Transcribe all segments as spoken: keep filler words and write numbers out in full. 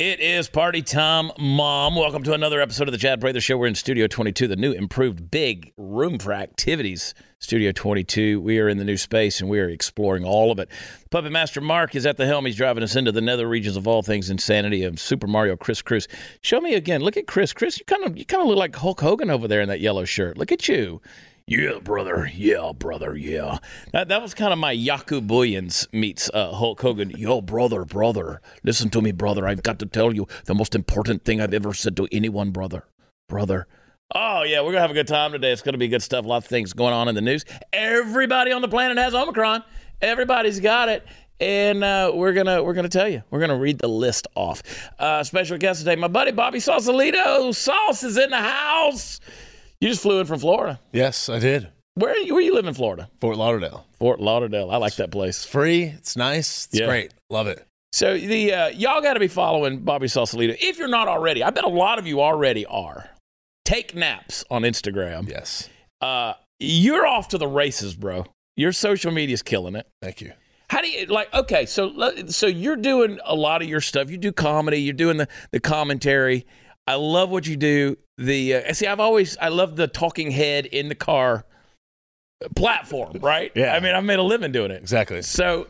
It is party time, Mom. Welcome to another episode of the Chad Prather Show. We're in Studio twenty-two, the new improved big room for activities. Studio twenty-two, we are in the new space, and we are exploring all of it. Puppet Master Mark is at the helm. He's driving us into the nether regions of all things insanity of Super Mario Chris Cruz. Show me again. Look at Chris. Chris, you kind of you kind of look like Hulk Hogan over there in that yellow shirt. Look at you. Yeah, brother. Yeah, brother. Yeah. That, that was kind of my Yaku Bullions meets uh, Hulk Hogan. Yo, brother, brother. Listen to me, brother. I've got to tell you the most important thing I've ever said to anyone, brother. Brother. Oh, yeah, we're going to have a good time today. It's going to be good stuff. Lots of things going on in the news. Everybody on the planet has Omicron. Everybody's got it. And uh, we're going to we're gonna tell you. We're going to read the list off. Uh, special guest today, my buddy Bobby Sausalito. Sauce is in the house. You just flew in from Florida. Yes, I did. Where are you, where you live in Florida? Fort Lauderdale. Fort Lauderdale. I like that place. It's free. It's nice. It's yeah. great. Love it. So the uh, y'all got to be following Bobby Sausalito. If you're not already, I bet a lot of you already are. Take Naps on Instagram. Yes. Uh, you're off to the races, bro. Your social media's killing it. Thank you. How do you, like, okay, so so you're doing a lot of your stuff. You do comedy. You're doing the, the commentary. I love what you do. The uh, see, I've always I love the talking head in the car platform, right? Yeah. I mean, I've made a living doing it. Exactly. So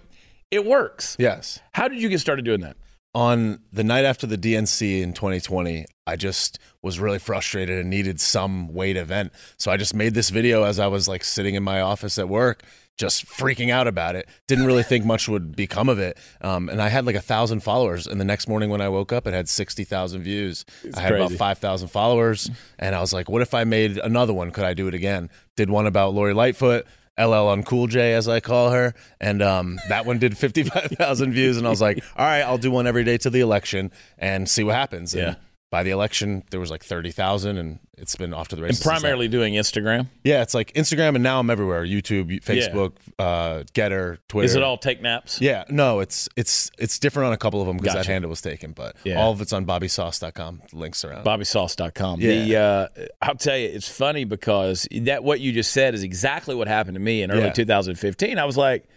it works. Yes. How did you get started doing that? On the night after the D N C in twenty twenty, I just was really frustrated and needed some way to vent. So I just made this video as I was like sitting in my office at work, just freaking out about it. Didn't really think much would become of it. Um, and I had like a thousand followers. And the next morning when I woke up, it had sixty thousand views. It's I had crazy. About five thousand followers. And I was like, what if I made another one? Could I do it again? Did one about Lori Lightfoot, L L Cool J, as I call her. And um, that one did fifty-five thousand views. And I was like, all right, I'll do one every day till the election and see what happens. And yeah. By the election, there was like thirty thousand, and it's been off to the races. And primarily doing Instagram? Yeah, it's like Instagram, and now I'm everywhere. YouTube, Facebook, yeah. uh, Getter, Twitter. Is it all Take Naps? Yeah. No, it's it's it's different on a couple of them because gotcha. That handle was taken, but yeah. all of it's on Bobby Sauce dot com. Links around. Bobby Sauce dot com. Yeah. The, uh, I'll tell you, it's funny because that what you just said is exactly what happened to me in early yeah. two thousand fifteen. I was like,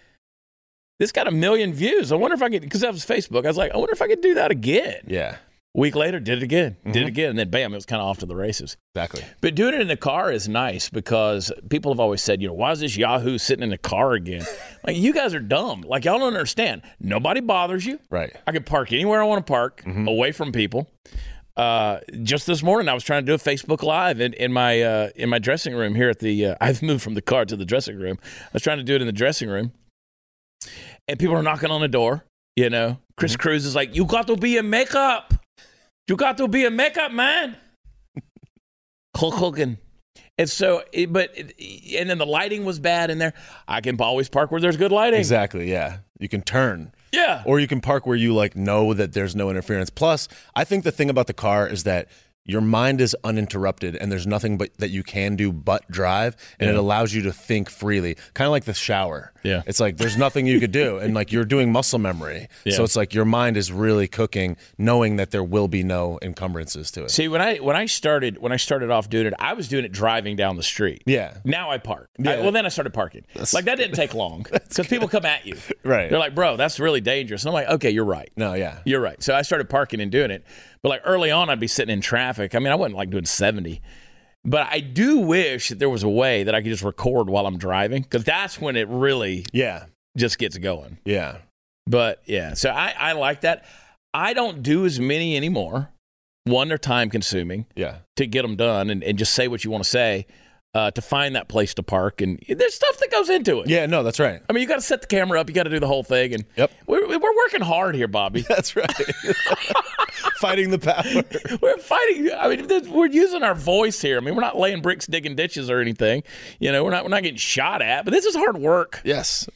this got a million views. I wonder if I could, because that was Facebook. I was like, I wonder if I could do that again. Yeah. Week later, did it again, mm-hmm. did it again, and then bam, it was kind of off to the races. Exactly. But doing it in the car is nice because people have always said, you know, why is this Yahoo sitting in the car again? Like, you guys are dumb. Like, y'all don't understand. Nobody bothers you. Right. I can park anywhere I want to park, mm-hmm. away from people. Uh, just this morning, I was trying to do a Facebook Live in, in my uh, in my dressing room here at the uh, – I've moved from the car to the dressing room. I was trying to do it in the dressing room, and people are knocking on the door, you know. Chris mm-hmm. Cruz is like, you got to be in makeup. You got to be a makeup man. Hulk Hogan. And so, but, and then the lighting was bad in there. I can always park where there's good lighting. Exactly, yeah. You can turn. Yeah. Or you can park where you, like, know that there's no interference. Plus, I think the thing about the car is that your mind is uninterrupted and there's nothing but that you can do but drive, and yeah. it allows you to think freely. Kind of like the shower. Yeah. It's like there's nothing you could do, and like you're doing muscle memory. Yeah. So it's like your mind is really cooking, knowing that there will be no encumbrances to it. See, when I when I started when I started off doing it, I was doing it driving down the street. Yeah. Now I park. Yeah. I, well, then I started parking. That's like that didn't take long because people come at you. Right. They're like, bro, that's really dangerous. And I'm like, okay, you're right. No, yeah. You're right. So I started parking and doing it. But like early on, I'd be sitting in traffic. I mean, I wouldn't like doing seventy. But I do wish that there was a way that I could just record while I'm driving, because that's when it really yeah. just gets going. Yeah. But yeah, so I, I like that. I don't do as many anymore. One, they're time consuming yeah. to get them done and, and just say what you want to say. Uh, to find that place to park, and there's stuff that goes into it. Yeah, no, that's right. I mean, you got to set the camera up, you got to do the whole thing, and yep. we're, we're working hard here, Bobby. That's right. Fighting the power. We're fighting. I mean, we're using our voice here. I mean, we're not laying bricks, digging ditches, or anything. You know, we're not we're not getting shot at. But this is hard work. Yes.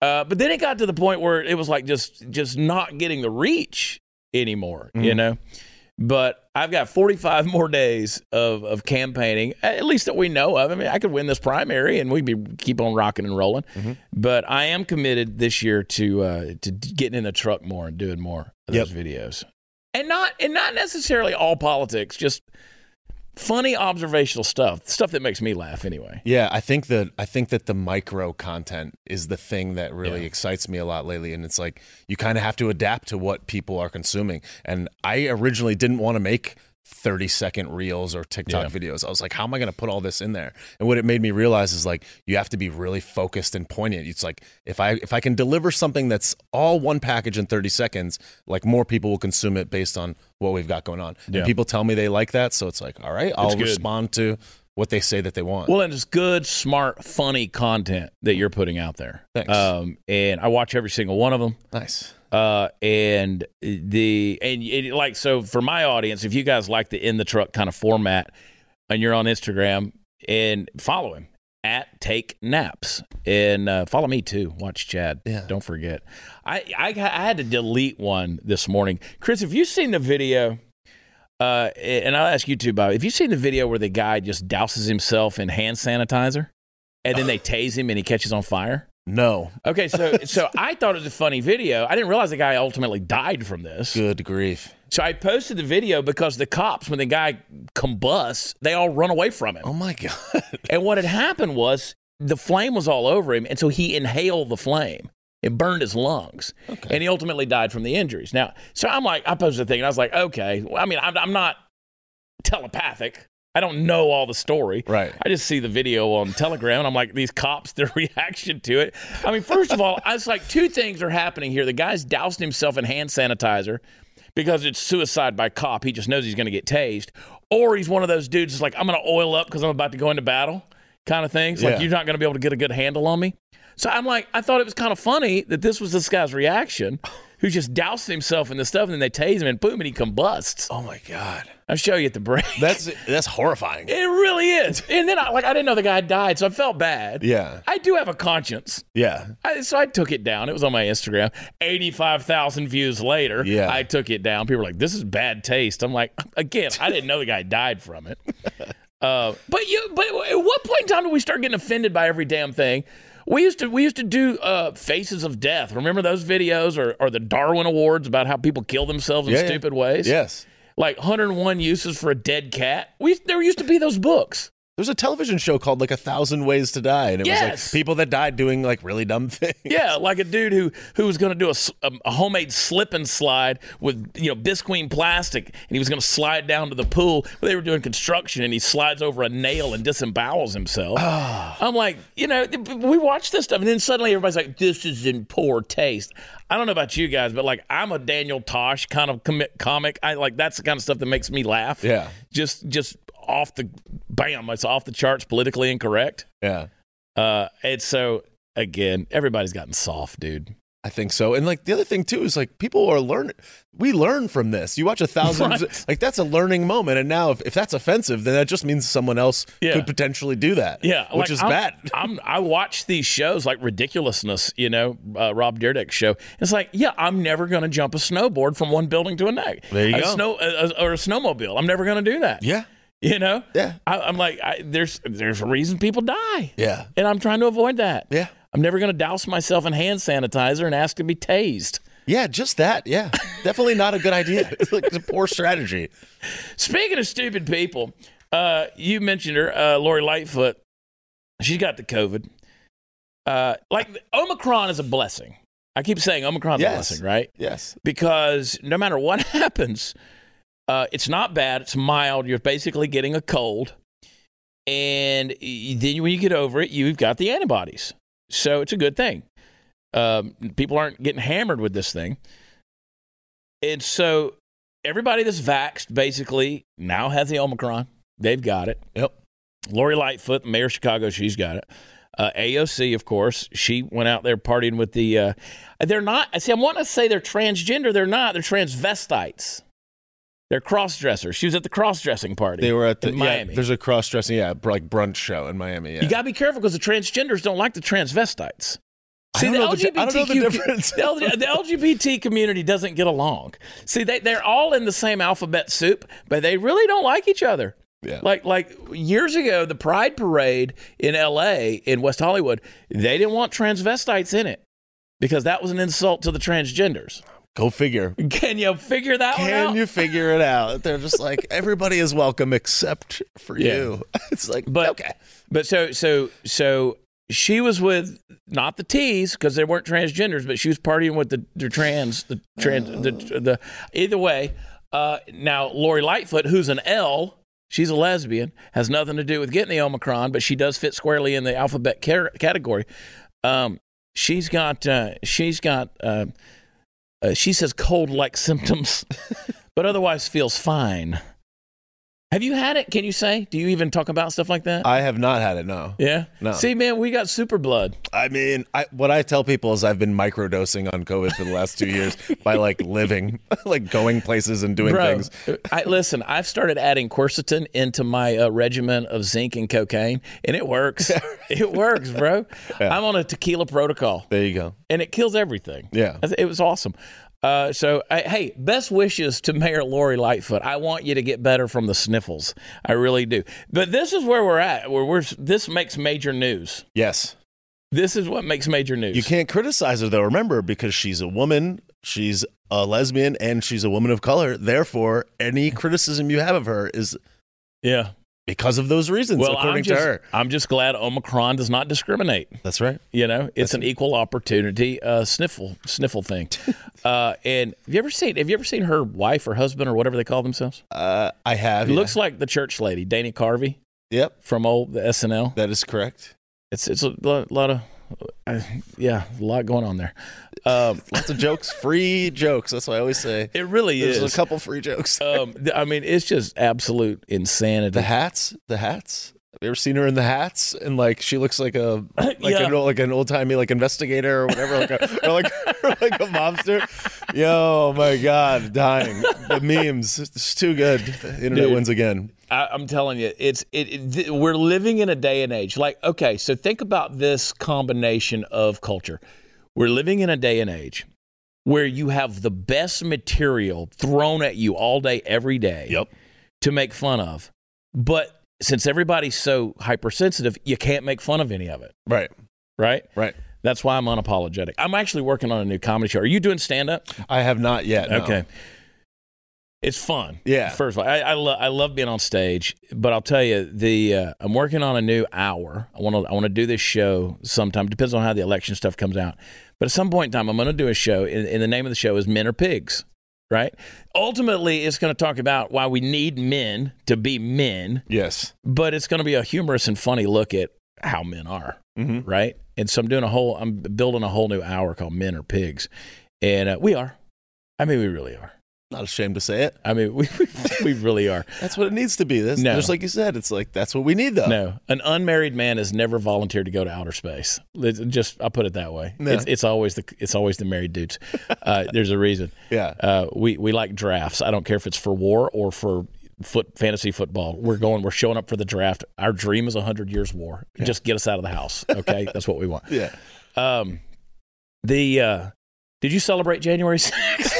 Uh, but then it got to the point where it was like just just not getting the reach anymore. Mm. You know. But I've got forty-five more days of, of campaigning, at least that we know of. I mean, I could win this primary and we'd be keep on rocking and rolling. Mm-hmm. But I am committed this year to uh, to getting in the truck more and doing more of yep. those videos, and not and not necessarily all politics. Just funny observational stuff, stuff that makes me laugh anyway. Yeah, I think that I think that the micro content is the thing that really yeah. excites me a lot lately. And it's like you kind of have to adapt to what people are consuming. And I originally didn't want to make thirty second reels or TikTok yeah. videos. I was like, how am I going to put all this in there? And what it made me realize is like you have to be really focused and poignant. It's like if I if I can deliver something that's all one package in thirty seconds, like more people will consume it based on what we've got going on. Yeah. And people tell me they like that, so it's like, all right, I'll respond to what they say that they want. Well, and it's good, smart, funny content that you're putting out there. Thanks. Um, and I watch every single one of them. Nice. Uh, and the and it, like so for my audience, if you guys like the in the truck kind of format, and you're on Instagram, and follow him at Take Naps, and uh, follow me too. Watch Chad. Yeah. Don't forget. I, I I had to delete one this morning. Chris, have you seen the video? Uh, and I'll ask you too, Bobby. Have you seen the video where the guy just douses himself in hand sanitizer, and then they tase him and he catches on fire? No. Okay, so so I thought it was a funny video. I didn't realize the guy ultimately died from this. Good grief. So I posted the video because the cops, when the guy combusts, they all run away from him. Oh, my God. And what had happened was the flame was all over him, and so he inhaled the flame. It burned his lungs, okay. And he ultimately died from the injuries. Now, so I'm like, I posted the thing, and I was like, okay. Well, I mean, I'm, I'm not telepathic. I don't know all the story. Right. I just see the video on Telegram, and I'm like, these cops, their reaction to it. I mean, first of all, it's like two things are happening here. The guy's doused himself in hand sanitizer because it's suicide by cop. He just knows he's going to get tased. Or he's one of those dudes that's like, I'm going to oil up because I'm about to go into battle kind of things. Yeah. Like, you're not going to be able to get a good handle on me. So I'm like, I thought it was kind of funny that this was this guy's reaction, who just doused himself in the stuff, and then they tase him, and boom, and he combusts. Oh, my God. I'll show you at the break. That's that's horrifying. It really is. And then, I, like, I didn't know the guy died, so I felt bad. Yeah. I do have a conscience. Yeah. I, so I took it down. It was on my Instagram. eighty-five thousand views later, yeah. I took it down. People were like, this is bad taste. I'm like, again, I didn't know the guy died from it. uh, but you, but at what point in time do we start getting offended by every damn thing? We used to we used to do uh, Faces of Death. Remember those videos, or, or the Darwin Awards about how people kill themselves in yeah, stupid yeah. ways? Yes. Like one hundred one uses for a dead cat. We There used to be those books. There's a television show called like A Thousand Ways to Die, and it yes. was like people that died doing like really dumb things. Yeah, like a dude who who was going to do a, a, a homemade slip and slide with, you know, Bisqueen plastic, and he was going to slide down to the pool. They were doing construction, and he slides over a nail and disembowels himself. Oh. I'm like, you know, we watch this stuff, and then suddenly everybody's like, this is in poor taste. I don't know about you guys, but like I'm a Daniel Tosh kind of com- comic. I like that's the kind of stuff that makes me laugh. Yeah, just just. off the bam it's off the charts, politically incorrect. Yeah uh and so again, everybody's gotten soft, dude. I think so. And like the other thing too is like people are learning. We learn from this. You watch a thousand right. like that's a learning moment, and now if, if that's offensive, then that just means someone else yeah. could potentially do that, yeah which like, is I'm, bad I'm, I watch these shows like Ridiculousness, you know, uh, Rob Dyrdek's show. It's like, yeah I'm never gonna jump a snowboard from one building to another. There you a go snow, a, a, or a snowmobile. I'm never gonna do that. yeah You know, yeah. I, I'm like, I, there's there's a reason people die. Yeah, and I'm trying to avoid that. Yeah, I'm never going to douse myself in hand sanitizer and ask to be tased. Yeah, just that. Yeah, definitely not a good idea. It's like a poor strategy. Speaking of stupid people, uh, you mentioned her, uh, Lori Lightfoot. She's got the COVID. Uh, like Omicron is a blessing. I keep saying Omicron's yes. a blessing, right? Yes, because no matter what happens. Uh, it's not bad. It's mild. You're basically getting a cold. And then when you get over it, you've got the antibodies. So it's a good thing. Um, people aren't getting hammered with this thing. And so everybody that's vaxxed basically now has the Omicron. They've got it. Yep. Lori Lightfoot, mayor of Chicago, she's got it. Uh, A O C, of course, she went out there partying with the uh, – they're not – see, I want to say they're transgender. They're not. They're transvestites. They're cross-dressers. She was at the cross-dressing party. They were at the, in Miami. Yeah, there's a cross-dressing, yeah, like brunch show in Miami. Yeah. You got to be careful because the transgenders don't like the transvestites. See, the L G B T community doesn't get along. See, they, they're all in the same alphabet soup, but they really don't like each other. Yeah. Like, like years ago, the Pride Parade in L A, in West Hollywood, they didn't want transvestites in it because that was an insult to the transgenders. Go figure. Can you figure that Can one out? Can you figure it out? They're just like, everybody is welcome except for yeah. you. It's like, but, okay. But so, so, so she was with, not the T's, because they weren't transgenders, but she was partying with the, the trans, the trans, uh. the, the, either way. Uh, now, Lori Lightfoot, who's an L, she's a lesbian, has nothing to do with getting the Omicron, but she does fit squarely in the alphabet car- category. Um, she's got, uh, she's got, uh, Uh, she says cold-like symptoms, but otherwise feels fine. Have you had it? Can you say? Do you even talk about stuff like that? I have not had it, no. Yeah? No. See, man, we got super blood. I mean, I, what I tell people is I've been microdosing on COVID for the last two years by, like, living, like, going places and doing Bro, things. I, listen, I've started adding quercetin into my uh, regimen of zinc and cocaine, and it works. It works, bro. Yeah. I'm on a tequila protocol. There you go. And it kills everything. Yeah. It was awesome. Uh, so, I, hey, best wishes to Mayor Lori Lightfoot. I want you to get better from the sniffles. I really do. But this is where we're at. Where we're this makes major news. Yes. This is what makes major news. You can't criticize her, though, remember, because she's a woman, she's a lesbian, and she's a woman of color. Therefore, any criticism you have of her is yeah, because of those reasons, well, according I'm just, to her. I'm just glad Omicron does not discriminate. That's right. You know, it's That's an equal opportunity uh, sniffle sniffle thing. Uh, and have you ever seen have you ever seen her wife or husband or whatever they call themselves? Uh, I have. It yeah. looks like the church lady, Dana Carvey. Yep. From old the S N L. That is correct. It's it's a lot, lot of uh, yeah, a lot going on there. Um, lots of jokes, free jokes. That's what I always say. It really There's is. There's a couple free jokes. um, I mean, it's just absolute insanity. The hats, the hats. Have you ever seen her in the hats? And like, she looks like a like yeah. an old, like an old timey like investigator or whatever, like a, or like or like a mobster. Yo, my God, dying. The memes, it's too good. The internet Dude, wins again. I, I'm telling you, it's it. it th- we're living in a day and age. Like, okay, so think about this combination of culture. We're living in a day and age where you have the best material thrown at you all day, every day yep. to make fun of. But since everybody's so hypersensitive, you can't make fun of any of it. Right. Right? Right. That's why I'm unapologetic. I'm actually working on a new comedy show. Are you doing stand-up? I have not yet. No. Okay. It's fun. Yeah. First of all, I, I, lo- I love being on stage, but I'll tell you, the uh, I'm working on a new hour. I want to I want to do this show sometime. Depends on how the election stuff comes out. But at some point in time, I'm going to do a show, and, and the name of the show is Men Are Pigs, right? Ultimately, it's going to talk about why we need men to be men. Yes. But it's going to be a humorous and funny look at how men are, mm-hmm. right? And so I'm doing a whole, I'm building a whole new hour called Men Are Pigs. And uh, we are. I mean, we really are. Not ashamed to say it. I mean, we we really are. That's what it needs to be. That's, no. Just like you said, it's like, that's what we need, though. No. An unmarried man has never volunteered to go to outer space. It's just, I'll put it that way. No. It's, it's always the it's always the married dudes. Uh, there's a reason. Yeah. Uh, we, we like drafts. I don't care if it's for war or for foot fantasy football. We're going, we're showing up for the draft. Our dream is one hundred years war. Yeah. Just get us out of the house, okay? That's what we want. Yeah. Um, the, uh, did you celebrate January sixth?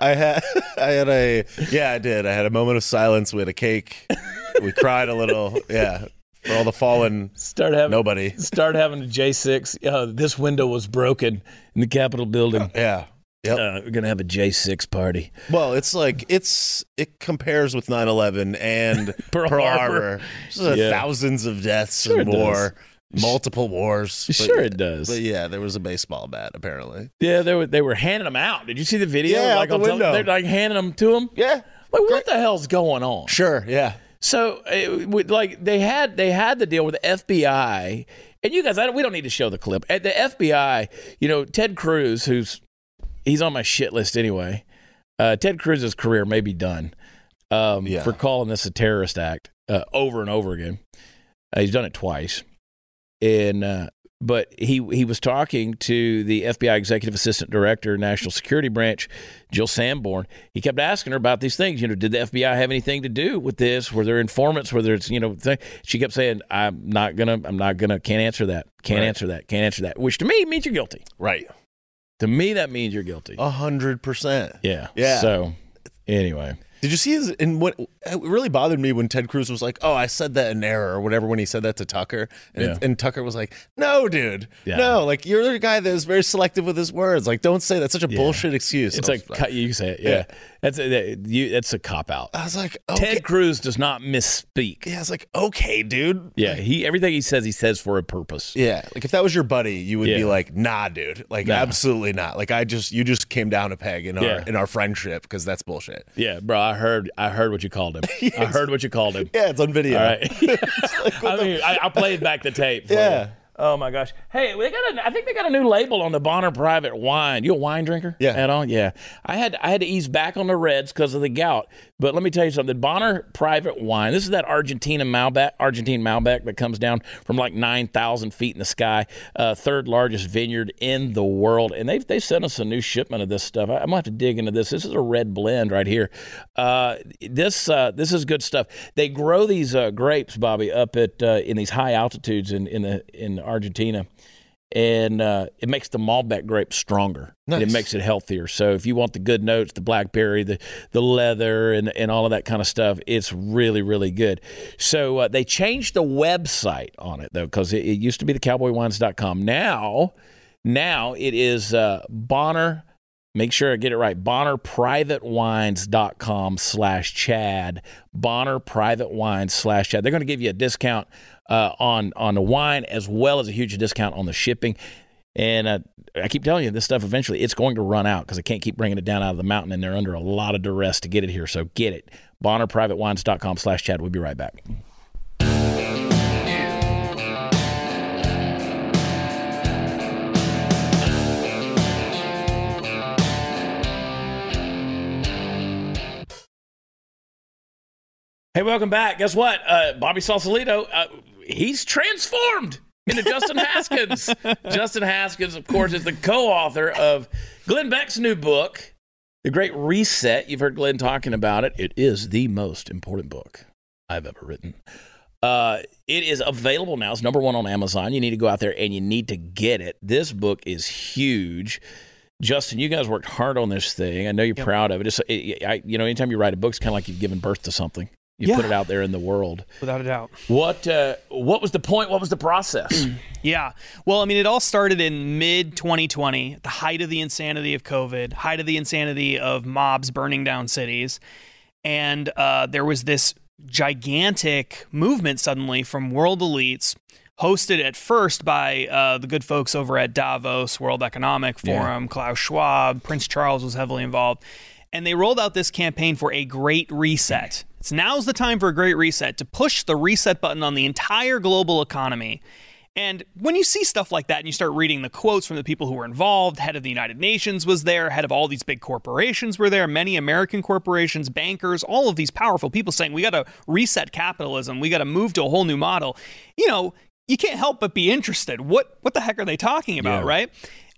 I had, I had a, yeah, I did. I had a moment of silence. We had a cake. We cried a little. Yeah. For all the fallen, start having, nobody. Start having a J six. Uh, this window was broken in the Capitol building. Uh, yeah. Yep. Uh, we're going to have a J six party. Well, it's like, it's, it compares with nine eleven and Pearl, Pearl Harbor. Harbor. Yeah. Thousands of deaths sure and more. Multiple wars. But, sure it does. But yeah, there was a baseball bat, apparently. Yeah, they were, they were handing them out. Did you see the video? Yeah, like out the window. They're like handing them to them? Yeah. Like, what the hell's going on? Sure, yeah. So, it, like, they had they had the deal with the F B I. And you guys, I don't, we don't need to show the clip. At the F B I, you know, Ted Cruz, who's, he's on my shit list anyway. Uh, Ted Cruz's career may be done um, yeah. for calling this a terrorist act uh, over and over again. Uh, he's done it twice. And uh, but he he was talking to the F B I Executive Assistant Director, National Security Branch, Jill Sanborn. He kept asking her about these things. You know, did the F B I have anything to do with this? Were there informants? Were there, you know, thing? She kept saying, I'm not gonna, I'm not gonna, can't answer that, can't right. answer that, can't answer that. Which to me means you're guilty. Right. To me, that means you're guilty. A hundred percent. Yeah. Yeah. So anyway. Did you see his, and what it really bothered me when Ted Cruz was like, oh, I said that in error or whatever, when he said that to Tucker. And, yeah. it, and Tucker was like, no, dude, yeah. no, like you're the guy that is very selective with his words. Like, don't say that's such a yeah. bullshit excuse. It's like, like, you say it. Yeah. yeah. That's a, that, you, that's a cop out. I was like, okay. Ted Cruz does not misspeak. Yeah. I was like, okay, dude. Yeah. He, everything he says, he says for a purpose. Yeah. Like if that was your buddy, you would yeah. be like, nah, dude, like nah. absolutely not. Like I just, you just came down a peg in yeah. our, in our friendship. Cause that's bullshit. Yeah, bro. I heard I heard what you called him. Yes. I heard what you called him. Yeah, it's on video. All right. Like, I mean, I, I played back the tape. For yeah. You. Oh, my gosh. Hey, they got a, I think they got a new label on the Bonner Private Wine. You a wine drinker? Yeah. At all? Yeah. I had I had to ease back on the reds because of the gout. But let me tell you something. Bonner Private Wine, this is that Argentina Malbec, Argentine Malbec that comes down from like nine thousand feet in the sky, uh, third largest vineyard in the world. And they've, they've sent us a new shipment of this stuff. I, I'm going to have to dig into this. This is a red blend right here. Uh, this uh, this is good stuff. They grow these uh, grapes, Bobby, up at uh, in these high altitudes in, in the in Argentina, and uh, it makes the Malbec grape stronger. Nice. And it makes it healthier. So if you want the good notes, the blackberry, the the leather, and and all of that kind of stuff, it's really, really good. So uh, they changed the website on it, though, because it, it used to be the cowboy wines dot com. Now, now it is uh, Bonner, make sure I get it right, bonner private wines dot com slash Chad, bonner private wines slash Chad. They're going to give you a discount Uh, on on the wine, as well as a huge discount on the shipping. And uh, I keep telling you, this stuff eventually it's going to run out because I can't keep bringing it down out of the mountain, and they're under a lot of duress to get it here. So get it. bonner private wines dot com slash Chad. We'll be right back. Hey, welcome back. Guess what? Uh, Bobby Sausalito... Uh, he's transformed into Justin Haskins. Justin Haskins, of course, is the co-author of Glenn Beck's new book, The Great Reset. You've heard Glenn talking about it. It is the most important book I've ever written. Uh, it is available now. It's number one on Amazon. You need to go out there and you need to get it. This book is huge. Justin, you guys worked hard on this thing. I know you're yep. proud of it. It's, it I, you know, anytime you write a book, it's kind of like you've given birth to something. You yeah. put it out there in the world. Without a doubt. What uh, what was the point? What was the process? yeah. Well, I mean, it all started in mid twenty twenty, the height of the insanity of COVID, height of the insanity of mobs burning down cities. And uh, there was this gigantic movement suddenly from world elites, hosted at first by uh, the good folks over at Davos, World Economic Forum, yeah. Klaus Schwab, Prince Charles was heavily involved. And they rolled out this campaign for a great reset. So now's the time for a great reset, to push the reset button on the entire global economy. And when you see stuff like that and you start reading the quotes from the people who were involved, head of the United Nations was there, head of all these big corporations were there, many American corporations, bankers, all of these powerful people saying, we got to reset capitalism, we got to move to a whole new model. You know, you can't help but be interested. What, what the heck are they talking about, yeah. right?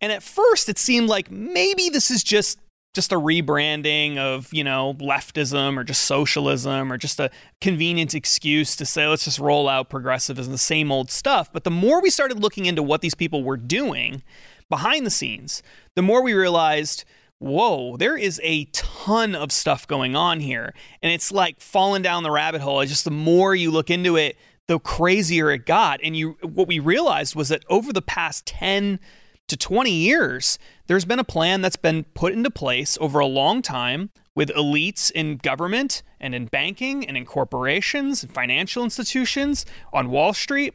And at first it seemed like maybe this is just just a rebranding of, you know, leftism or just socialism or just a convenient excuse to say, let's just roll out progressivism, the same old stuff. But the more we started looking into what these people were doing behind the scenes, the more we realized, whoa, there is a ton of stuff going on here. And it's like falling down the rabbit hole. It's just the more you look into it, the crazier it got. And you, what we realized was that over the past ten to twenty years, there's been a plan that's been put into place over a long time with elites in government and in banking and in corporations and financial institutions on Wall Street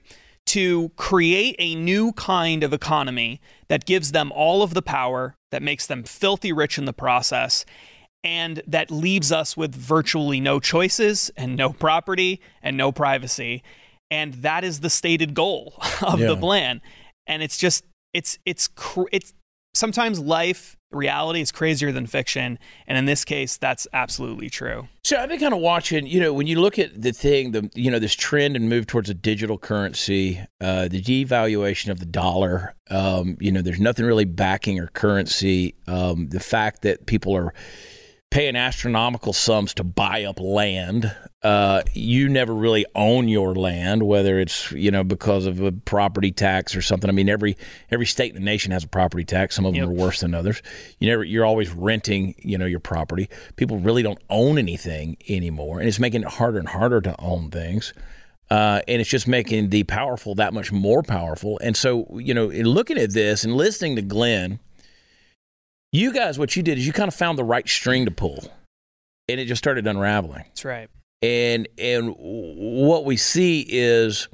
to create a new kind of economy that gives them all of the power, that makes them filthy rich in the process, and that leaves us with virtually no choices and no property and no privacy. And that is the stated goal of yeah. the plan. And it's just It's it's cr- it's sometimes life reality is crazier than fiction, and in this case, that's absolutely true. So I've been kind of watching, you know, when you look at the thing, the you know this trend and move towards a digital currency, uh, the devaluation of the dollar. Um, you know, there's nothing really backing our currency. Um, the fact that people are paying astronomical sums to buy up land. Uh, you never really own your land, whether it's, you know, because of a property tax or something. I mean, every every state in the nation has a property tax. Some of them yep. are worse than others. You never, you're always renting, you know, your property. People really don't own anything anymore, and it's making it harder and harder to own things. Uh, and it's just making the powerful that much more powerful. And so, you know, in looking at this and listening to Glenn, you guys, what you did is you kind of found the right string to pull, and it just started unraveling. That's right. And and what we see is,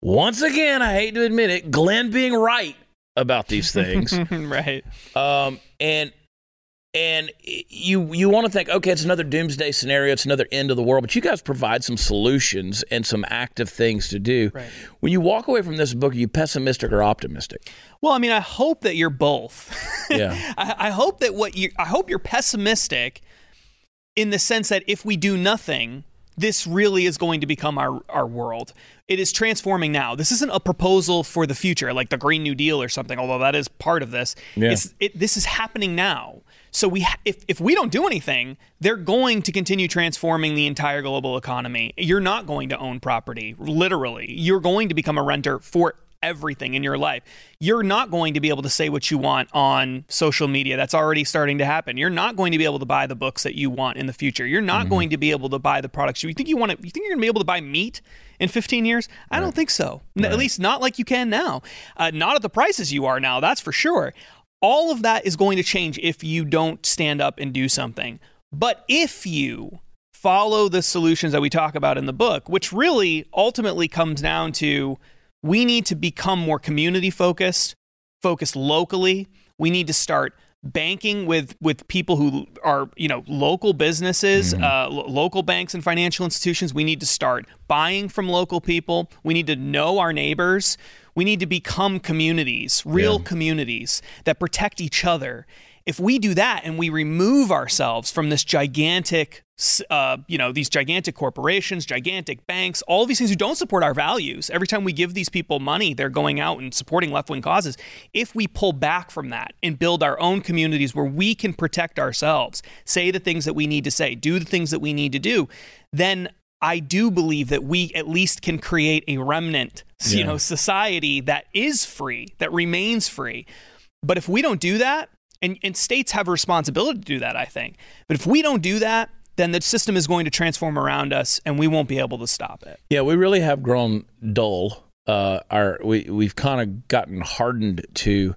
once again, I hate to admit it, Glenn being right about these things. Right. Um, and and you you want to think, okay, it's another doomsday scenario, it's another end of the world, but you guys provide some solutions and some active things to do. Right. When you walk away from this book, are you pessimistic or optimistic? Well, I mean, I hope that you're both. Yeah. I, I hope that what you I hope you're pessimistic in the sense that if we do nothing, this really is going to become our, our world. It is transforming now. This isn't a proposal for the future, like the Green New Deal or something, although that is part of this. Yeah. It's, it, this is happening now. So we, if, if we don't do anything, they're going to continue transforming the entire global economy. You're not going to own property, literally. You're going to become a renter for everything in your life. You're not going to be able to say what you want on social media. That's already starting to happen. You're not going to be able to buy the books that you want in the future. You're not mm-hmm. going to be able to buy the products. You think you want to, you think you're gonna be able to buy meat in fifteen years? I right. don't think so. Right. At least not like you can now. Uh, not at the prices you are now, that's for sure. All of that is going to change if you don't stand up and do something. But if you follow the solutions that we talk about in the book, which really ultimately comes down to, we need to become more community focused, focused locally. We need to start banking with, with people who are, you know, local businesses, mm-hmm. uh, lo- local banks and financial institutions. We need to start buying from local people. We need to know our neighbors. We need to become communities, real yeah. communities that protect each other. If we do that and we remove ourselves from this gigantic, uh, you know, these gigantic corporations, gigantic banks, all these things who don't support our values. Every time we give these people money, they're going out and supporting left-wing causes. If we pull back from that and build our own communities where we can protect ourselves, say the things that we need to say, do the things that we need to do, then I do believe that we at least can create a remnant, you yeah. know, society that is free, that remains free. But if we don't do that, And, and states have a responsibility to do that, I think. But if we don't do that, then the system is going to transform around us, and we won't be able to stop it. Yeah, we really have grown dull. Uh, our we we've kind of gotten hardened to.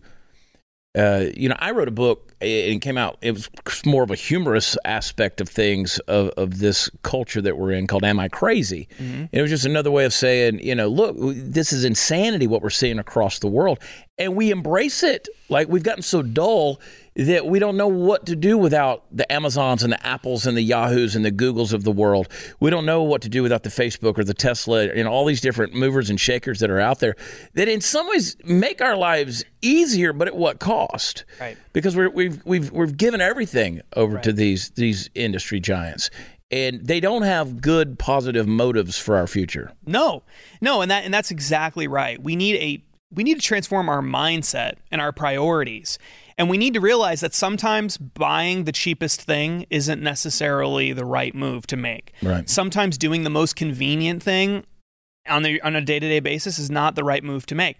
Uh, you know, I wrote a book, and it came out. It was more of a humorous aspect of things of, of this culture that we're in, called "Am I Crazy?" Mm-hmm. It was just another way of saying, you know, look, this is insanity what we're seeing across the world, and we embrace it. Like, we've gotten so dull that we don't know what to do without the Amazons and the Apples and the Yahoos and the Googles of the world. We don't know what to do without the Facebook or the Tesla and all these different movers and shakers that are out there that in some ways make our lives easier, but at what cost? Right. Because we're, we've we've we've given everything over right. to these these industry giants. And they don't have good, positive motives for our future. No. No, and that and that's exactly right. We need a we need to transform our mindset and our priorities. And we need to realize that sometimes buying the cheapest thing isn't necessarily the right move to make. Right. Sometimes doing the most convenient thing on the on a day-to-day basis is not the right move to make.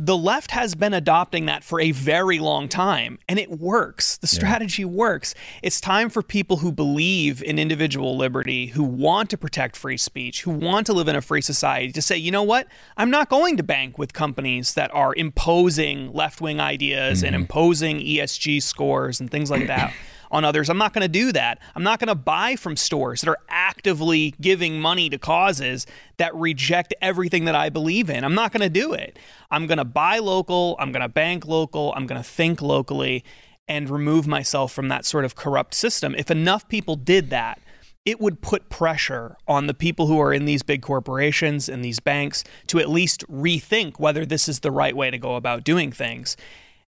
The left has been adopting that for a very long time, and it works. The strategy yeah. works. It's time for people who believe in individual liberty, who want to protect free speech, who want to live in a free society, to say, you know what? I'm not going to bank with companies that are imposing left-wing ideas mm-hmm. and imposing E S G scores and things like that on others. I'm not going to do that. I'm not going to buy from stores that are actively giving money to causes that reject everything that I believe in. I'm not going to do it. I'm going to buy local. I'm going to bank local. I'm going to think locally and remove myself from that sort of corrupt system. If enough people did that, it would put pressure on the people who are in these big corporations and these banks to at least rethink whether this is the right way to go about doing things.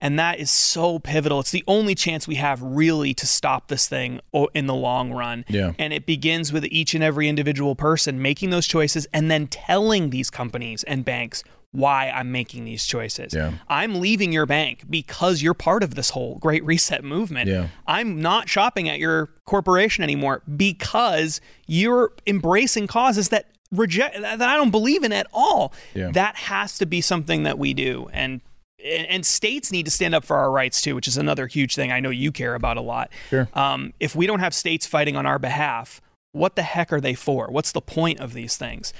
And that is so pivotal. It's the only chance we have really to stop this thing in the long run. Yeah. And it begins with each and every individual person making those choices and then telling these companies and banks why I'm making these choices. Yeah. I'm leaving your bank because you're part of this whole Great Reset movement. Yeah. I'm not shopping at your corporation anymore because you're embracing causes that reject that I don't believe in at all. Yeah. That has to be something that we do. And and states need to stand up for our rights too, which is another huge thing I know you care about a lot. Sure. Um, if we don't have states fighting on our behalf, what the heck are they for? What's the point of these things?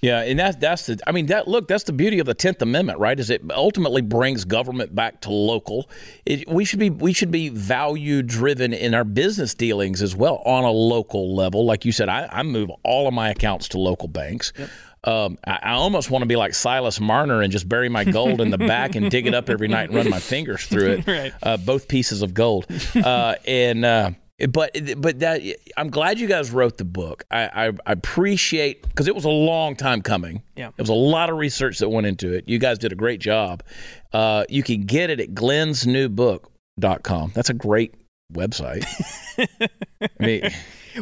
Yeah, and that's that's the I mean that look that's the beauty of the tenth Amendment, right? Is it ultimately brings government back to local. It, we should be we should be value driven in our business dealings as well on a local level. Like you said, I, I move all of my accounts to local banks. Yep. Um, I, I almost want to be like Silas Marner and just bury my gold in the back and dig it up every night and run my fingers through it. Right. Uh, both pieces of gold, uh, and. Uh, But but that I'm glad you guys wrote the book. I, I, I appreciate, because it was a long time coming. Yeah, it was a lot of research that went into it. You guys did a great job. Uh, you can get it at glens new book dot com. That's a great website. I mean,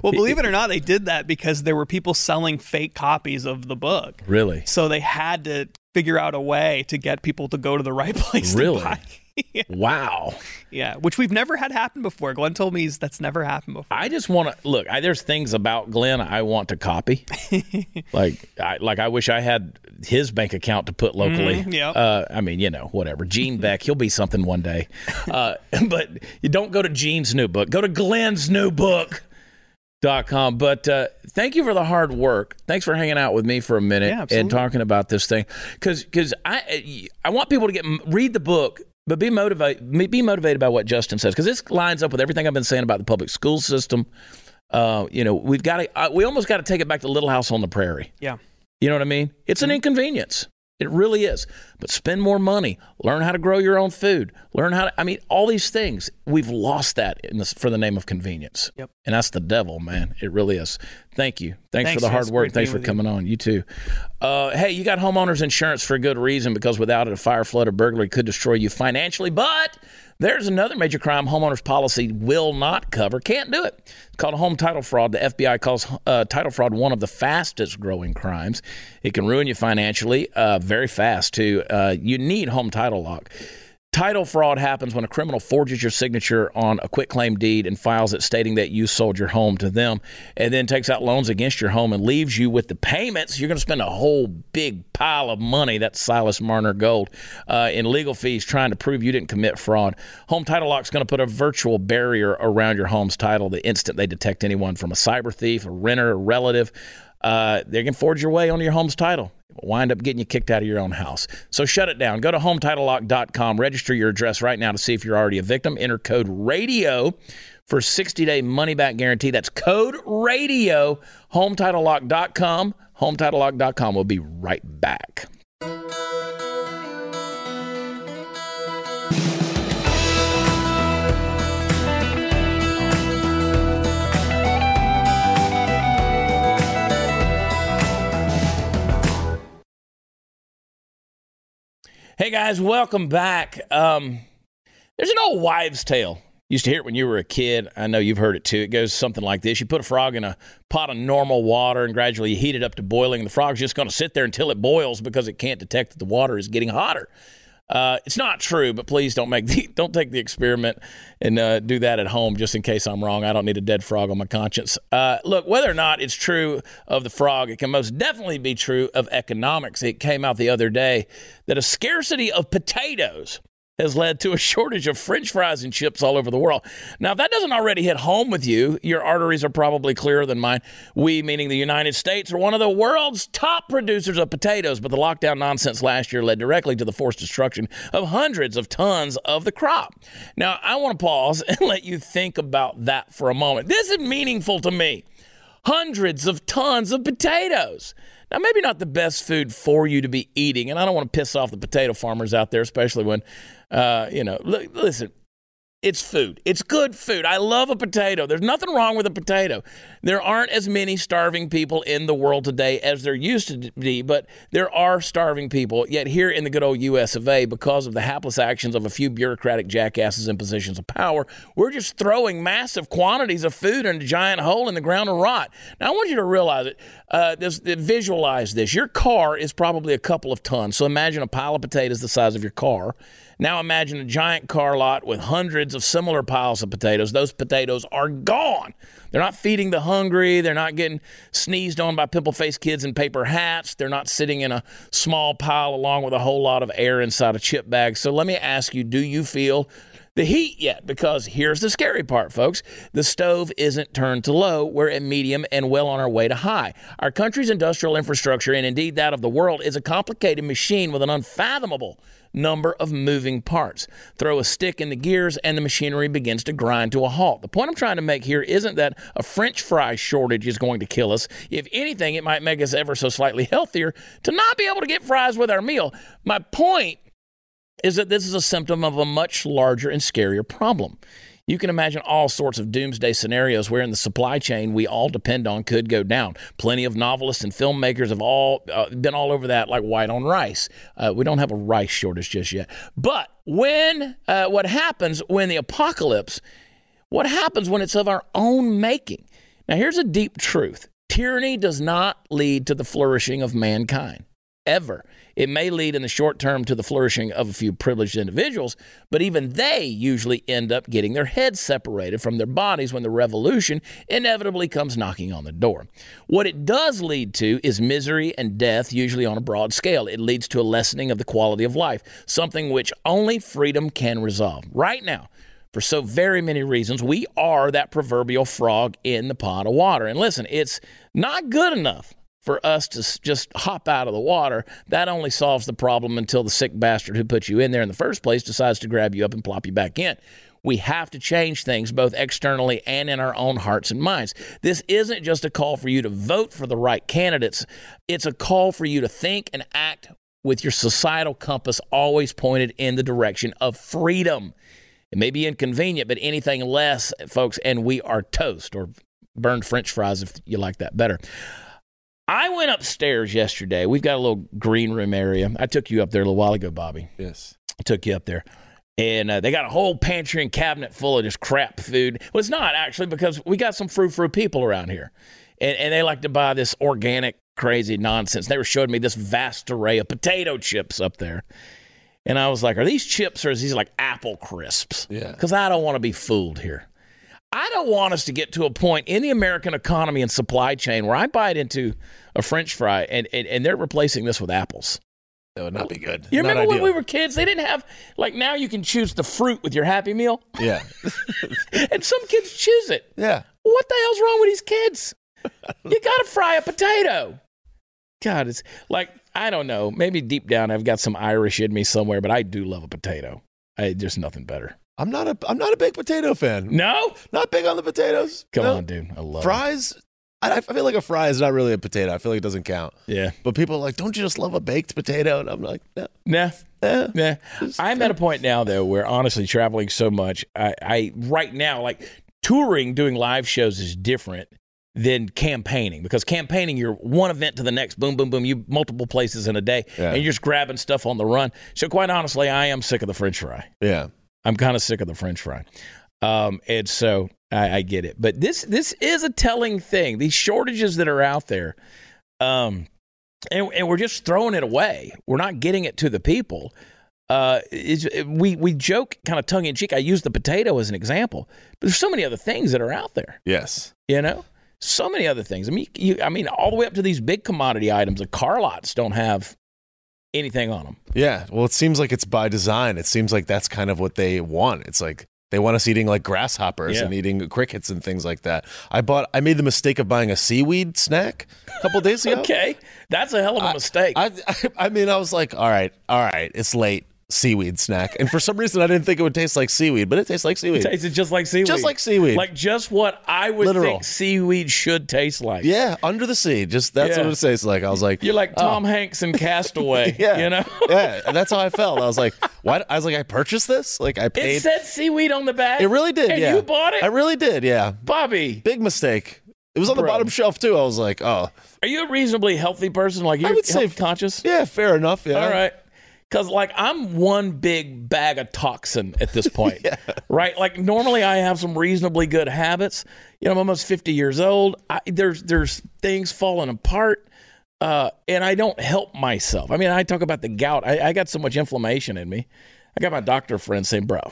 well, believe it or not, they did that because there were people selling fake copies of the book. Really? So they had to figure out a way to get people to go to the right place. Really? To buy. Yeah. Wow. Yeah, which we've never had happen before. Glenn told me that's never happened before. I just want to look. I, there's things about Glenn I want to copy. like, I, like I wish I had his bank account to put locally. Mm, yeah. Uh, I mean, you know, whatever. Gene Beck, he'll be something one day. Uh, but you don't go to Gene's new book. Go to Glenn's new book. Dot com. But uh, thank you for the hard work. Thanks for hanging out with me for a minute yeah, and talking about this thing. Because because I I want people to get read the book, but be motivated be motivated by what Justin says, because this lines up with everything I've been saying about the public school system. Uh, you know, we've got to uh, we almost got to take it back to Little House on the Prairie. Yeah, you know what I mean. It's mm-hmm. an inconvenience. It really is. But spend more money. Learn how to grow your own food. Learn how to, I mean, all these things. We've lost that in this, for the name of convenience. Yep. And that's the devil, man. It really is. Thank you. Thanks, Thanks for the hard work. Thanks for coming you. on. You too. Uh, hey, you got homeowners insurance for a good reason, because without it, a fire, flood, or burglary could destroy you financially. But there's another major crime homeowners policy will not cover. Can't do it. It's called home title fraud. The F B I calls uh, title fraud one of the fastest growing crimes. It can ruin you financially uh, very fast, too. Uh, you need Home Title Lock. Title fraud happens when a criminal forges your signature on a quitclaim deed and files it stating that you sold your home to them, and then takes out loans against your home and leaves you with the payments. You're going to spend a whole big pile of money, that's Silas Marner gold, uh, in legal fees trying to prove you didn't commit fraud. Home Title Lock is going to put a virtual barrier around your home's title the instant they detect anyone, from a cyber thief, a renter, a relative. Uh, they can forge your way onto your home's title. Wind up getting you kicked out of your own house. So shut it down. Go to home title lock dot com. Register your address right now to see if you're already a victim. Enter code RADIO for sixty day money-back guarantee. That's code RADIO. home title lock dot com. home title lock dot com. We'll be right back. Hey, guys, welcome back. Um, there's an old wives' tale. You used to hear it when you were a kid. I know you've heard it, too. It goes something like this. You put a frog in a pot of normal water and gradually you heat it up to boiling. The frog's just going to sit there until it boils because it can't detect that the water is getting hotter. Uh, it's not true, but please don't make the, don't take the experiment and uh, do that at home, just in case I'm wrong. I don't need a dead frog on my conscience. Uh, look, whether or not it's true of the frog, it can most definitely be true of economics. It came out the other day that a scarcity of potatoes has led to a shortage of French fries and chips all over the world. Now, if that doesn't already hit home with you, your arteries are probably clearer than mine. We, meaning the United States, are one of the world's top producers of potatoes, but the lockdown nonsense last year led directly to the forced destruction of hundreds of tons of the crop. Now, I want to pause and let you think about that for a moment. This is meaningful to me. Hundreds of tons of potatoes. Now, maybe not the best food for you to be eating, and I don't want to piss off the potato farmers out there, especially when, uh, you know, look, listen, It's food. It's good food. I love a potato. There's nothing wrong with a potato. There aren't as many starving people in the world today as there used to be, but there are starving people. Yet here in the good old U S of A, because of the hapless actions of a few bureaucratic jackasses in positions of power, we're just throwing massive quantities of food in a giant hole in the ground to rot. Now, I want you to realize it. Uh, this, visualize this. Your car is probably a couple of tons. So imagine a pile of potatoes the size of your car. Now imagine a giant car lot with hundreds of similar piles of potatoes. Those potatoes are gone. They're not feeding the hungry. They're not getting sneezed on by pimple-faced kids in paper hats. They're not sitting in a small pile along with a whole lot of air inside a chip bag. So let me ask you, do you feel the heat yet? Because here's the scary part, folks. The stove isn't turned to low. We're at medium and well on our way to high. Our country's industrial infrastructure, and indeed that of the world, is a complicated machine with an unfathomable number of moving parts. Throw a stick in the gears and the machinery begins to grind to a halt. The point I'm trying to make here isn't that a French fry shortage is going to kill us. If anything, it might make us ever so slightly healthier to not be able to get fries with our meal. My point is that this is a symptom of a much larger and scarier problem. You can imagine all sorts of doomsday scenarios wherein the supply chain we all depend on could go down. Plenty of novelists and filmmakers have all uh, been all over that like white on rice. Uh, we don't have a rice shortage just yet. But when uh, what happens when the apocalypse, what happens when it's of our own making? Now, here's a deep truth. Tyranny does not lead to the flourishing of mankind. Ever. It may lead in the short term to the flourishing of a few privileged individuals, but even they usually end up getting their heads separated from their bodies when the revolution inevitably comes knocking on the door. What it does lead to is misery and death, usually on a broad scale. It leads to a lessening of the quality of life, something which only freedom can resolve. Right now, for so very many reasons, we are that proverbial frog in the pot of water. And listen, it's not good enough for us to just hop out of the water. That only solves the problem until the sick bastard who put you in there in the first place decides to grab you up and plop you back in. We have to change things both externally and in our own hearts and minds. This isn't just a call for you to vote for the right candidates. It's a call for you to think and act with your societal compass always pointed in the direction of freedom. It may be inconvenient, but anything less, folks, and we are toast, or burned French fries if you like that better. I went upstairs yesterday. We've got a little green room area. I took you up there a little while ago, Bobby. Yes. I took you up there. And uh, they got a whole pantry and cabinet full of just crap food. Well, it's not, actually, because we got some frou-frou people around here. And, and they like to buy this organic, crazy nonsense. They were showing me this vast array of potato chips up there. And I was like, are these chips or is these like apple crisps? Yeah. Because I don't want to be fooled here. I don't want us to get to a point in the American economy and supply chain where I bite into a French fry and, and, and they're replacing this with apples. That would not be good. You remember when we were kids, they didn't have, like now you can choose the fruit with your Happy Meal. Yeah. And some kids choose it. Yeah. What the hell's wrong with these kids? You got to fry a potato. God, it's like, I don't know. Maybe deep down I've got some Irish in me somewhere, but I do love a potato. I, there's nothing better. I'm not a I'm not a big potato fan. No? Not big on the potatoes. Come no. on, dude. I love fries. It. I, I feel like a fry is not really a potato. I feel like it doesn't count. Yeah. But people are like, don't you just love a baked potato? And I'm like, no. Nah. Nah. nah. Just, I'm nah. at a point now, though, where honestly traveling so much, I, I right now, like touring, doing live shows is different than campaigning, because campaigning, you're one event to the next, boom, boom, boom, you multiple places in a day, yeah. and you're just grabbing stuff on the run. So quite honestly, I am sick of the French fry. Yeah. I'm kind of sick of the French fry. Um, and so I, I get it. But this this is a telling thing. These shortages that are out there, um, and, and we're just throwing it away. We're not getting it to the people. Uh, it's, it, we, we joke kind of tongue-in-cheek. I use the potato as an example. But there's so many other things that are out there. Yes. You know? So many other things. I mean, you, I mean, all the way up to these big commodity items. The car lots don't have anything on them. Yeah, well, it seems like it's by design. It seems like that's kind of what they want. It's like they want us eating like grasshoppers yeah. and eating crickets and things like that. I bought, I made the mistake of buying a seaweed snack a couple days ago. Okay, that's a hell of a I, mistake. I, I, I mean, I was like, all right, all right, it's late. seaweed snack. And for some reason, I didn't think it would taste like seaweed, but it tastes like seaweed. It tasted just like seaweed. Just like seaweed. Like just what I would Literal. think seaweed should taste like. Yeah, under the sea. Just that's yeah. what it tastes like. I was like, you're like Tom oh. Hanks in Castaway. yeah. You know? yeah. And that's how I felt. I was like, what? I was like, I purchased this? Like I paid. It said seaweed on the back. It really did. And yeah. you bought it? I really did. Yeah. Bobby. Big mistake. It was on Bro. the bottom shelf, too. I was like, oh. Are you a reasonably healthy person? Like, you're I would say conscious? Yeah, fair enough. Yeah. All right. Because, like, I'm one big bag of toxin at this point, yeah. right? Like, normally I have some reasonably good habits. You know, I'm almost fifty years old. I, there's there's things falling apart, uh, and I don't help myself. I mean, I talk about the gout. I, I got so much inflammation in me. I got my doctor friend saying, bro,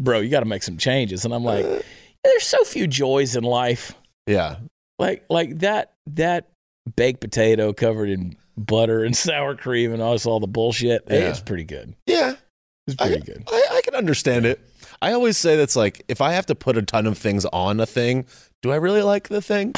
bro, you got to make some changes. And I'm like, yeah, there's so few joys in life. Yeah. Like like that that baked potato covered in butter and sour cream and all this, all the bullshit. Yeah. Hey, it's pretty good. Yeah. It's pretty I, good. I, I can understand yeah. it. I always say that's like, if I have to put a ton of things on a thing, do I really like the thing?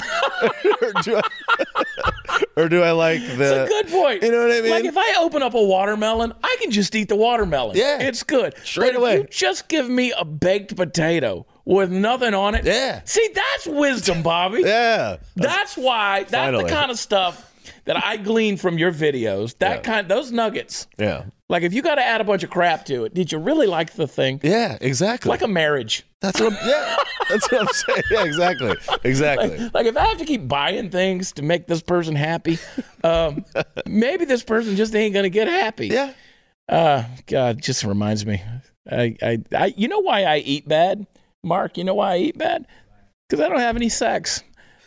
or, do I, or do I like the... It's a good point. You know what I mean? Like if I open up a watermelon, I can just eat the watermelon. Yeah. It's good. Straight but away. If you just give me a baked potato with nothing on it. Yeah. See, that's wisdom, Bobby. yeah. That's why, that's Finally. the kind of stuff that I glean from your videos. That yeah. kind, those nuggets. Yeah. Like, if you got to add a bunch of crap to it, did you really like the thing? Yeah, exactly. It's like a marriage. That's what I'm, yeah, that's what I'm saying. Yeah, exactly. Exactly. Like, like, if I have to keep buying things to make this person happy, um, maybe this person just ain't going to get happy. Yeah. Uh, God, just reminds me. I, I, I, you know why I eat bad? Mark, you know why I eat bad? Because I don't have any sex.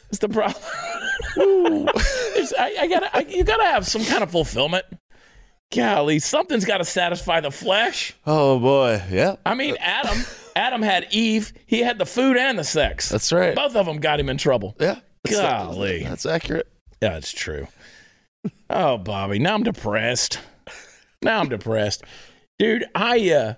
It's the problem. I, I gotta, I, you gotta have some kind of fulfillment. Golly, something's gotta satisfy the flesh. Oh boy, yeah. I mean, Adam, Adam had Eve. He had the food and the sex. That's right. Both of them got him in trouble. Yeah. That's Golly, that's accurate. Yeah, it's true. Oh, Bobby, now I'm depressed. Now I'm depressed, dude. I. uh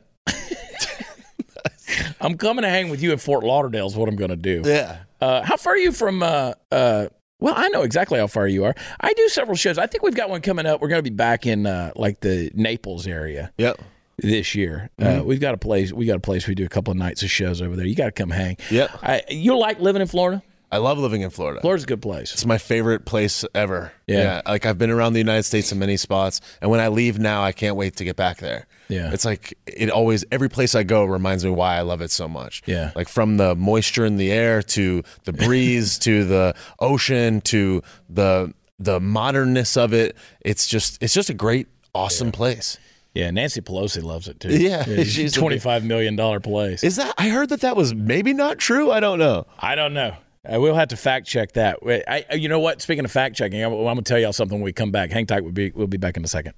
I'm coming to hang with you in Fort Lauderdale is what I'm going to do. Yeah. Uh, how far are you from, uh, uh, well, I know exactly how far you are. I do several shows. I think we've got one coming up. We're going to be back in uh, like the Naples area. Yep. This year. Mm-hmm. Uh, we've got a place. We got a place. We do a couple of nights of shows over there. You got to come hang. Yep. I, you like living in Florida? I love living in Florida. Florida's a good place. It's my favorite place ever. Yeah. yeah. Like I've been around the United States in many spots. And when I leave now, I can't wait to get back there. Yeah. It's like it always, every place I go reminds me why I love it so much. Yeah. Like from the moisture in the air to the breeze to the ocean to the the modernness of it. It's just it's just a great, awesome yeah. place. Yeah, Nancy Pelosi loves it, too. Yeah. yeah she's twenty-five million dollars place. Is that, I heard that that was maybe not true. I don't know. I don't know. I will have to fact check that. I, you know what? Speaking of fact checking, I'm, I'm going to tell y'all something when we come back. Hang tight. We'll be, we'll be back in a second.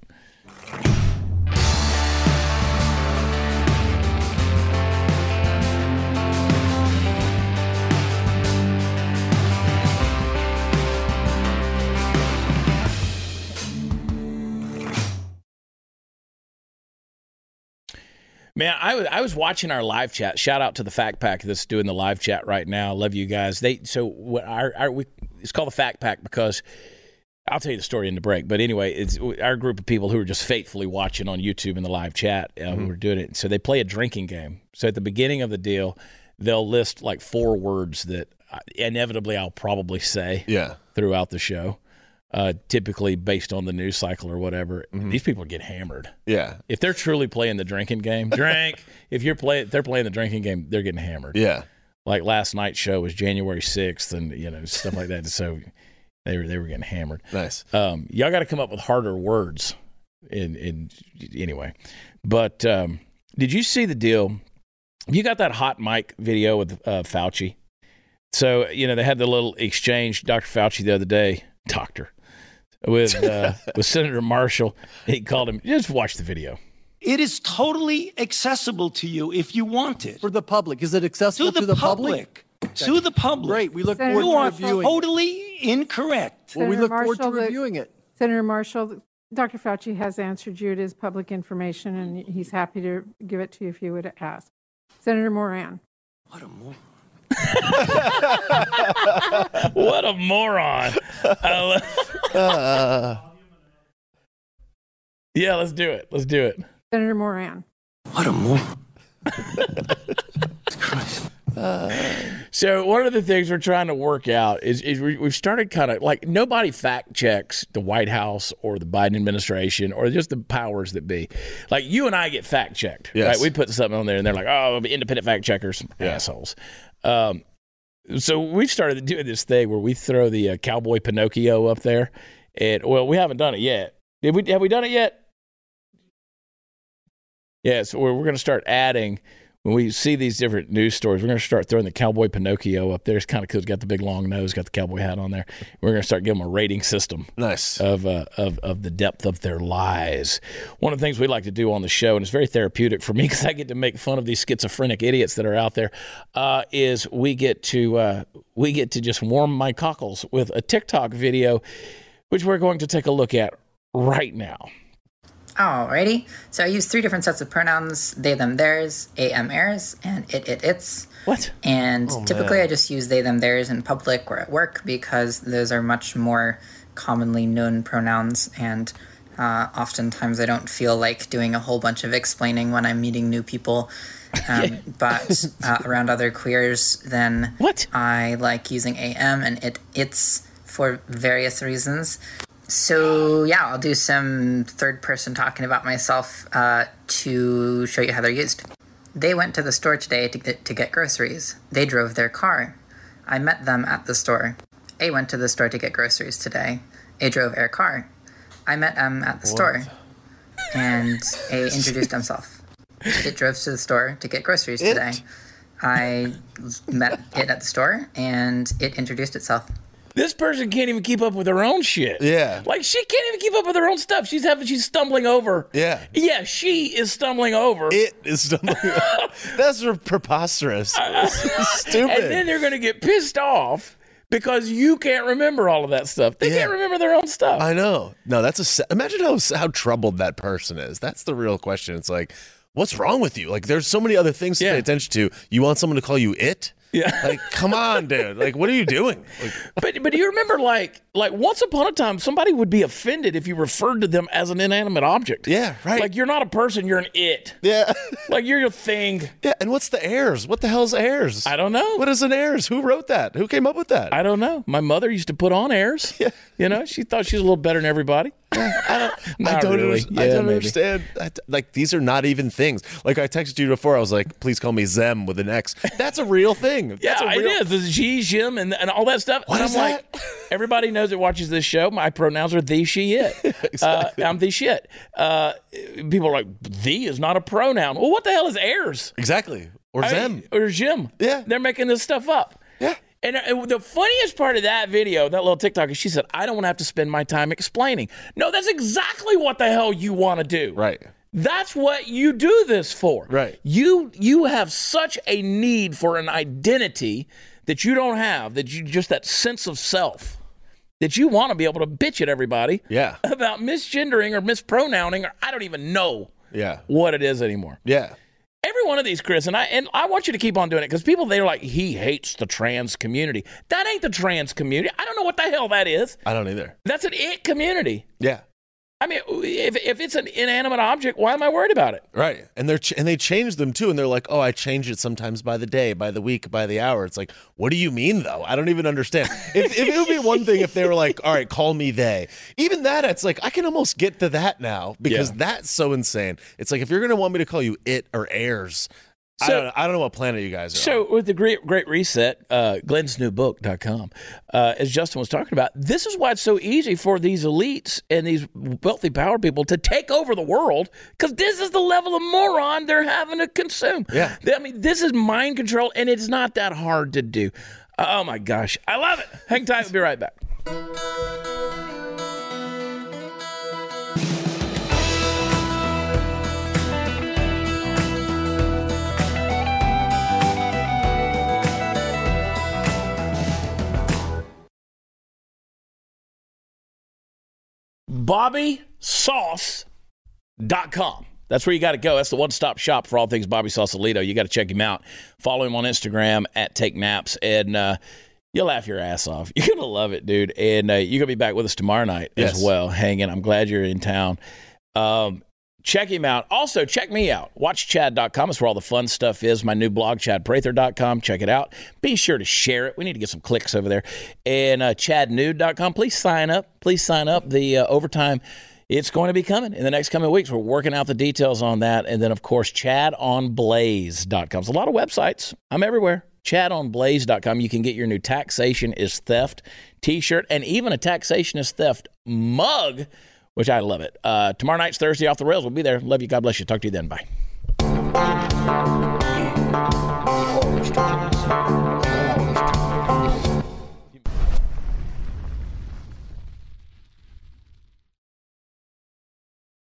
Man, I was I was watching our live chat. Shout out to the Fact Pack that's doing the live chat right now. Love you guys. They so what our, our we it's called the Fact Pack because I'll tell you the story in the break. But anyway, it's our group of people who are just faithfully watching on YouTube in the live chat uh, mm-hmm. who are doing it. So they play a drinking game. So at the beginning of the deal, they'll list like four words that inevitably I'll probably say yeah. throughout the show. Uh, typically based on the news cycle or whatever, mm-hmm. these people get hammered. Yeah. If they're truly playing the drinking game, drink. if you're play, if they're playing the drinking game, they're getting hammered. Yeah. Like last night's show was January sixth and, you know, stuff like that. So they were, they were getting hammered. Nice. Um, y'all got to come up with harder words in, in anyway. But um, did you see the deal? You got that hot mic video with uh, Fauci. So, you know, they had the little exchange, Doctor Fauci the other day, Doctor. With uh, with Senator Marshall, he called him. Just watch the video. It is totally accessible to you if you want it. For the public, is it accessible to the, to the public? public? To the public. Great. We look Senator forward Marshall. to reviewing. Totally incorrect. Senator well, we look Marshall, forward to reviewing it. Senator Marshall, Doctor Fauci has answered you. It is public information, and he's happy to give it to you if you would ask. Senator Moran. What a moron. What a moron. Uh, yeah, let's do it. Let's do it. Senator Moran. What a move. Christ. Uh, so one of the things we're trying to work out is, is we, we've started kind of like nobody fact checks the White House or the Biden administration or just the powers that be. Like you and I get fact checked. Yes. Right? We put something on there and they're like, oh, independent fact checkers, yeah. assholes. Um, so we've started doing this thing where we throw the uh, cowboy Pinocchio up there. And well, we haven't done it yet. Did we? Have we done it yet? Yeah, so we're, we're going to start adding. When we see these different news stories, we're going to start throwing the cowboy Pinocchio up there. It's kind of cool. It's got the big long nose, got the cowboy hat on there. We're going to start giving them a rating system. Nice. Of, uh, of, of the depth of their lies. One of the things we like to do on the show, and it's very therapeutic for me because I get to make fun of these schizophrenic idiots that are out there, uh, is we get to uh, we get to just warm my cockles with a TikTok video, which we're going to take a look at right now. Alrighty, so I use three different sets of pronouns, they, them, theirs, a, m, theirs, and it, it, its. What? And oh, typically man. I just use they, them, theirs in public or at work because those are much more commonly known pronouns, and uh, oftentimes I don't feel like doing a whole bunch of explaining when I'm meeting new people. Um, but uh, around other queers, then what? I like using a, m, and it, its for various reasons. So, yeah, I'll do some third person talking about myself uh, to show you how they're used. They went to the store today to get, to get groceries. They drove their car. I met them at the store. A went to the store to get groceries today. A drove their car. I met M at the what? store. And A introduced himself. It drove to the store to get groceries it? today. I met it at the store and it introduced itself. This person can't even keep up with her own shit. Yeah. Like, she can't even keep up with her own stuff. She's having, she's stumbling over. Yeah. Yeah, she is stumbling over. It is stumbling over. That's preposterous. Stupid. And then they're going to get pissed off because you can't remember all of that stuff. They yeah. can't remember their own stuff. I know. No, that's a... Imagine how, how troubled that person is. That's the real question. It's like, what's wrong with you? Like, there's so many other things to yeah. pay attention to. You want someone to call you it? Yeah. Like, come on, dude. Like, what are you doing? Like, but but do you remember, like, like once upon a time, somebody would be offended if you referred to them as an inanimate object. Yeah, right. Like, you're not a person. You're an it. Yeah. Like, you're your thing. Yeah, and what's the heirs? What the hell's heirs? I don't know. What is an heirs? Who wrote that? Who came up with that? I don't know. My mother used to put on heirs. Yeah. You know, she thought she was a little better than everybody. I don't, I don't, really. yeah, I don't understand. I, like, these are not even things. Like, I texted you before. I was like, please call me Zem with an X. That's a real thing. That's yeah, a real... it is. It's G, Jim, and, and all that stuff. What and is I'm that? Like, everybody knows that watches this show, my pronouns are the, she, it. Exactly. uh, I'm the shit. Uh, people are like, the is not a pronoun. Well, what the hell is heirs? Exactly. Or I Zem. Mean, or Jim. Yeah. They're making this stuff up. Yeah. And the funniest part of that video, that little TikTok, is she said, I don't want to have to spend my time explaining. No, that's exactly what the hell you want to do. Right. That's what you do this for. Right. You you have such a need for an identity that you don't have, that you just that sense of self, that you want to be able to bitch at everybody yeah. about misgendering or mispronouncing, or I don't even know yeah. what it is anymore. Yeah. Every one of these, Chris, and I and I want you to keep on doing it because people, they're like, he hates the trans community. That ain't the trans community. I don't know what the hell that is. I don't either. That's an it community. Yeah. I mean, if if it's an inanimate object, why am I worried about it? Right. And they're ch- and they change them, too. And they're like, oh, I change it sometimes by the day, by the week, by the hour. It's like, what do you mean, though? I don't even understand. If, if it would be one thing if they were like, all right, call me they. Even that, it's like, I can almost get to that now because yeah. that's so insane. It's like, if you're going to want me to call you it or heirs, so, I, don't know, I don't know what planet you guys are so on. With the Great Great Reset, uh, glenn's new book dot com, uh, as Justin was talking about, this is why it's so easy for these elites and these wealthy power people to take over the world, because this is the level of moron they're having to consume. Yeah. I mean, this is mind control, and it's not that hard to do. Uh, oh, my gosh. I love it. Hang tight. We'll be right back. Bobby Sauce dot com. That's where you got to go. That's the one-stop shop for all things Bobby Sausalito. You got to check him out. Follow him on Instagram at takenaps, and uh, you'll laugh your ass off. You're going to love it, dude. And uh, you're going to be back with us tomorrow night yes. as well, hanging. I'm glad you're in town. Um, Check him out. Also, check me out. Watch Chad dot com is where all the fun stuff is. My new blog, Chad Prather dot com. Check it out. Be sure to share it. We need to get some clicks over there. And uh, Chad Nude dot com. Please sign up. Please sign up. The uh, overtime, it's going to be coming in the next coming weeks. We're working out the details on that. And then, of course, Chad on Blaze dot com. There's a lot of websites. I'm everywhere. Chad on Blaze dot com. You can get your new Taxation is Theft t-shirt and even a Taxation is Theft mug, which I love it. Uh, tomorrow night's Thursday Off the Rails. We'll be there. Love you. God bless you. Talk to you then. Bye.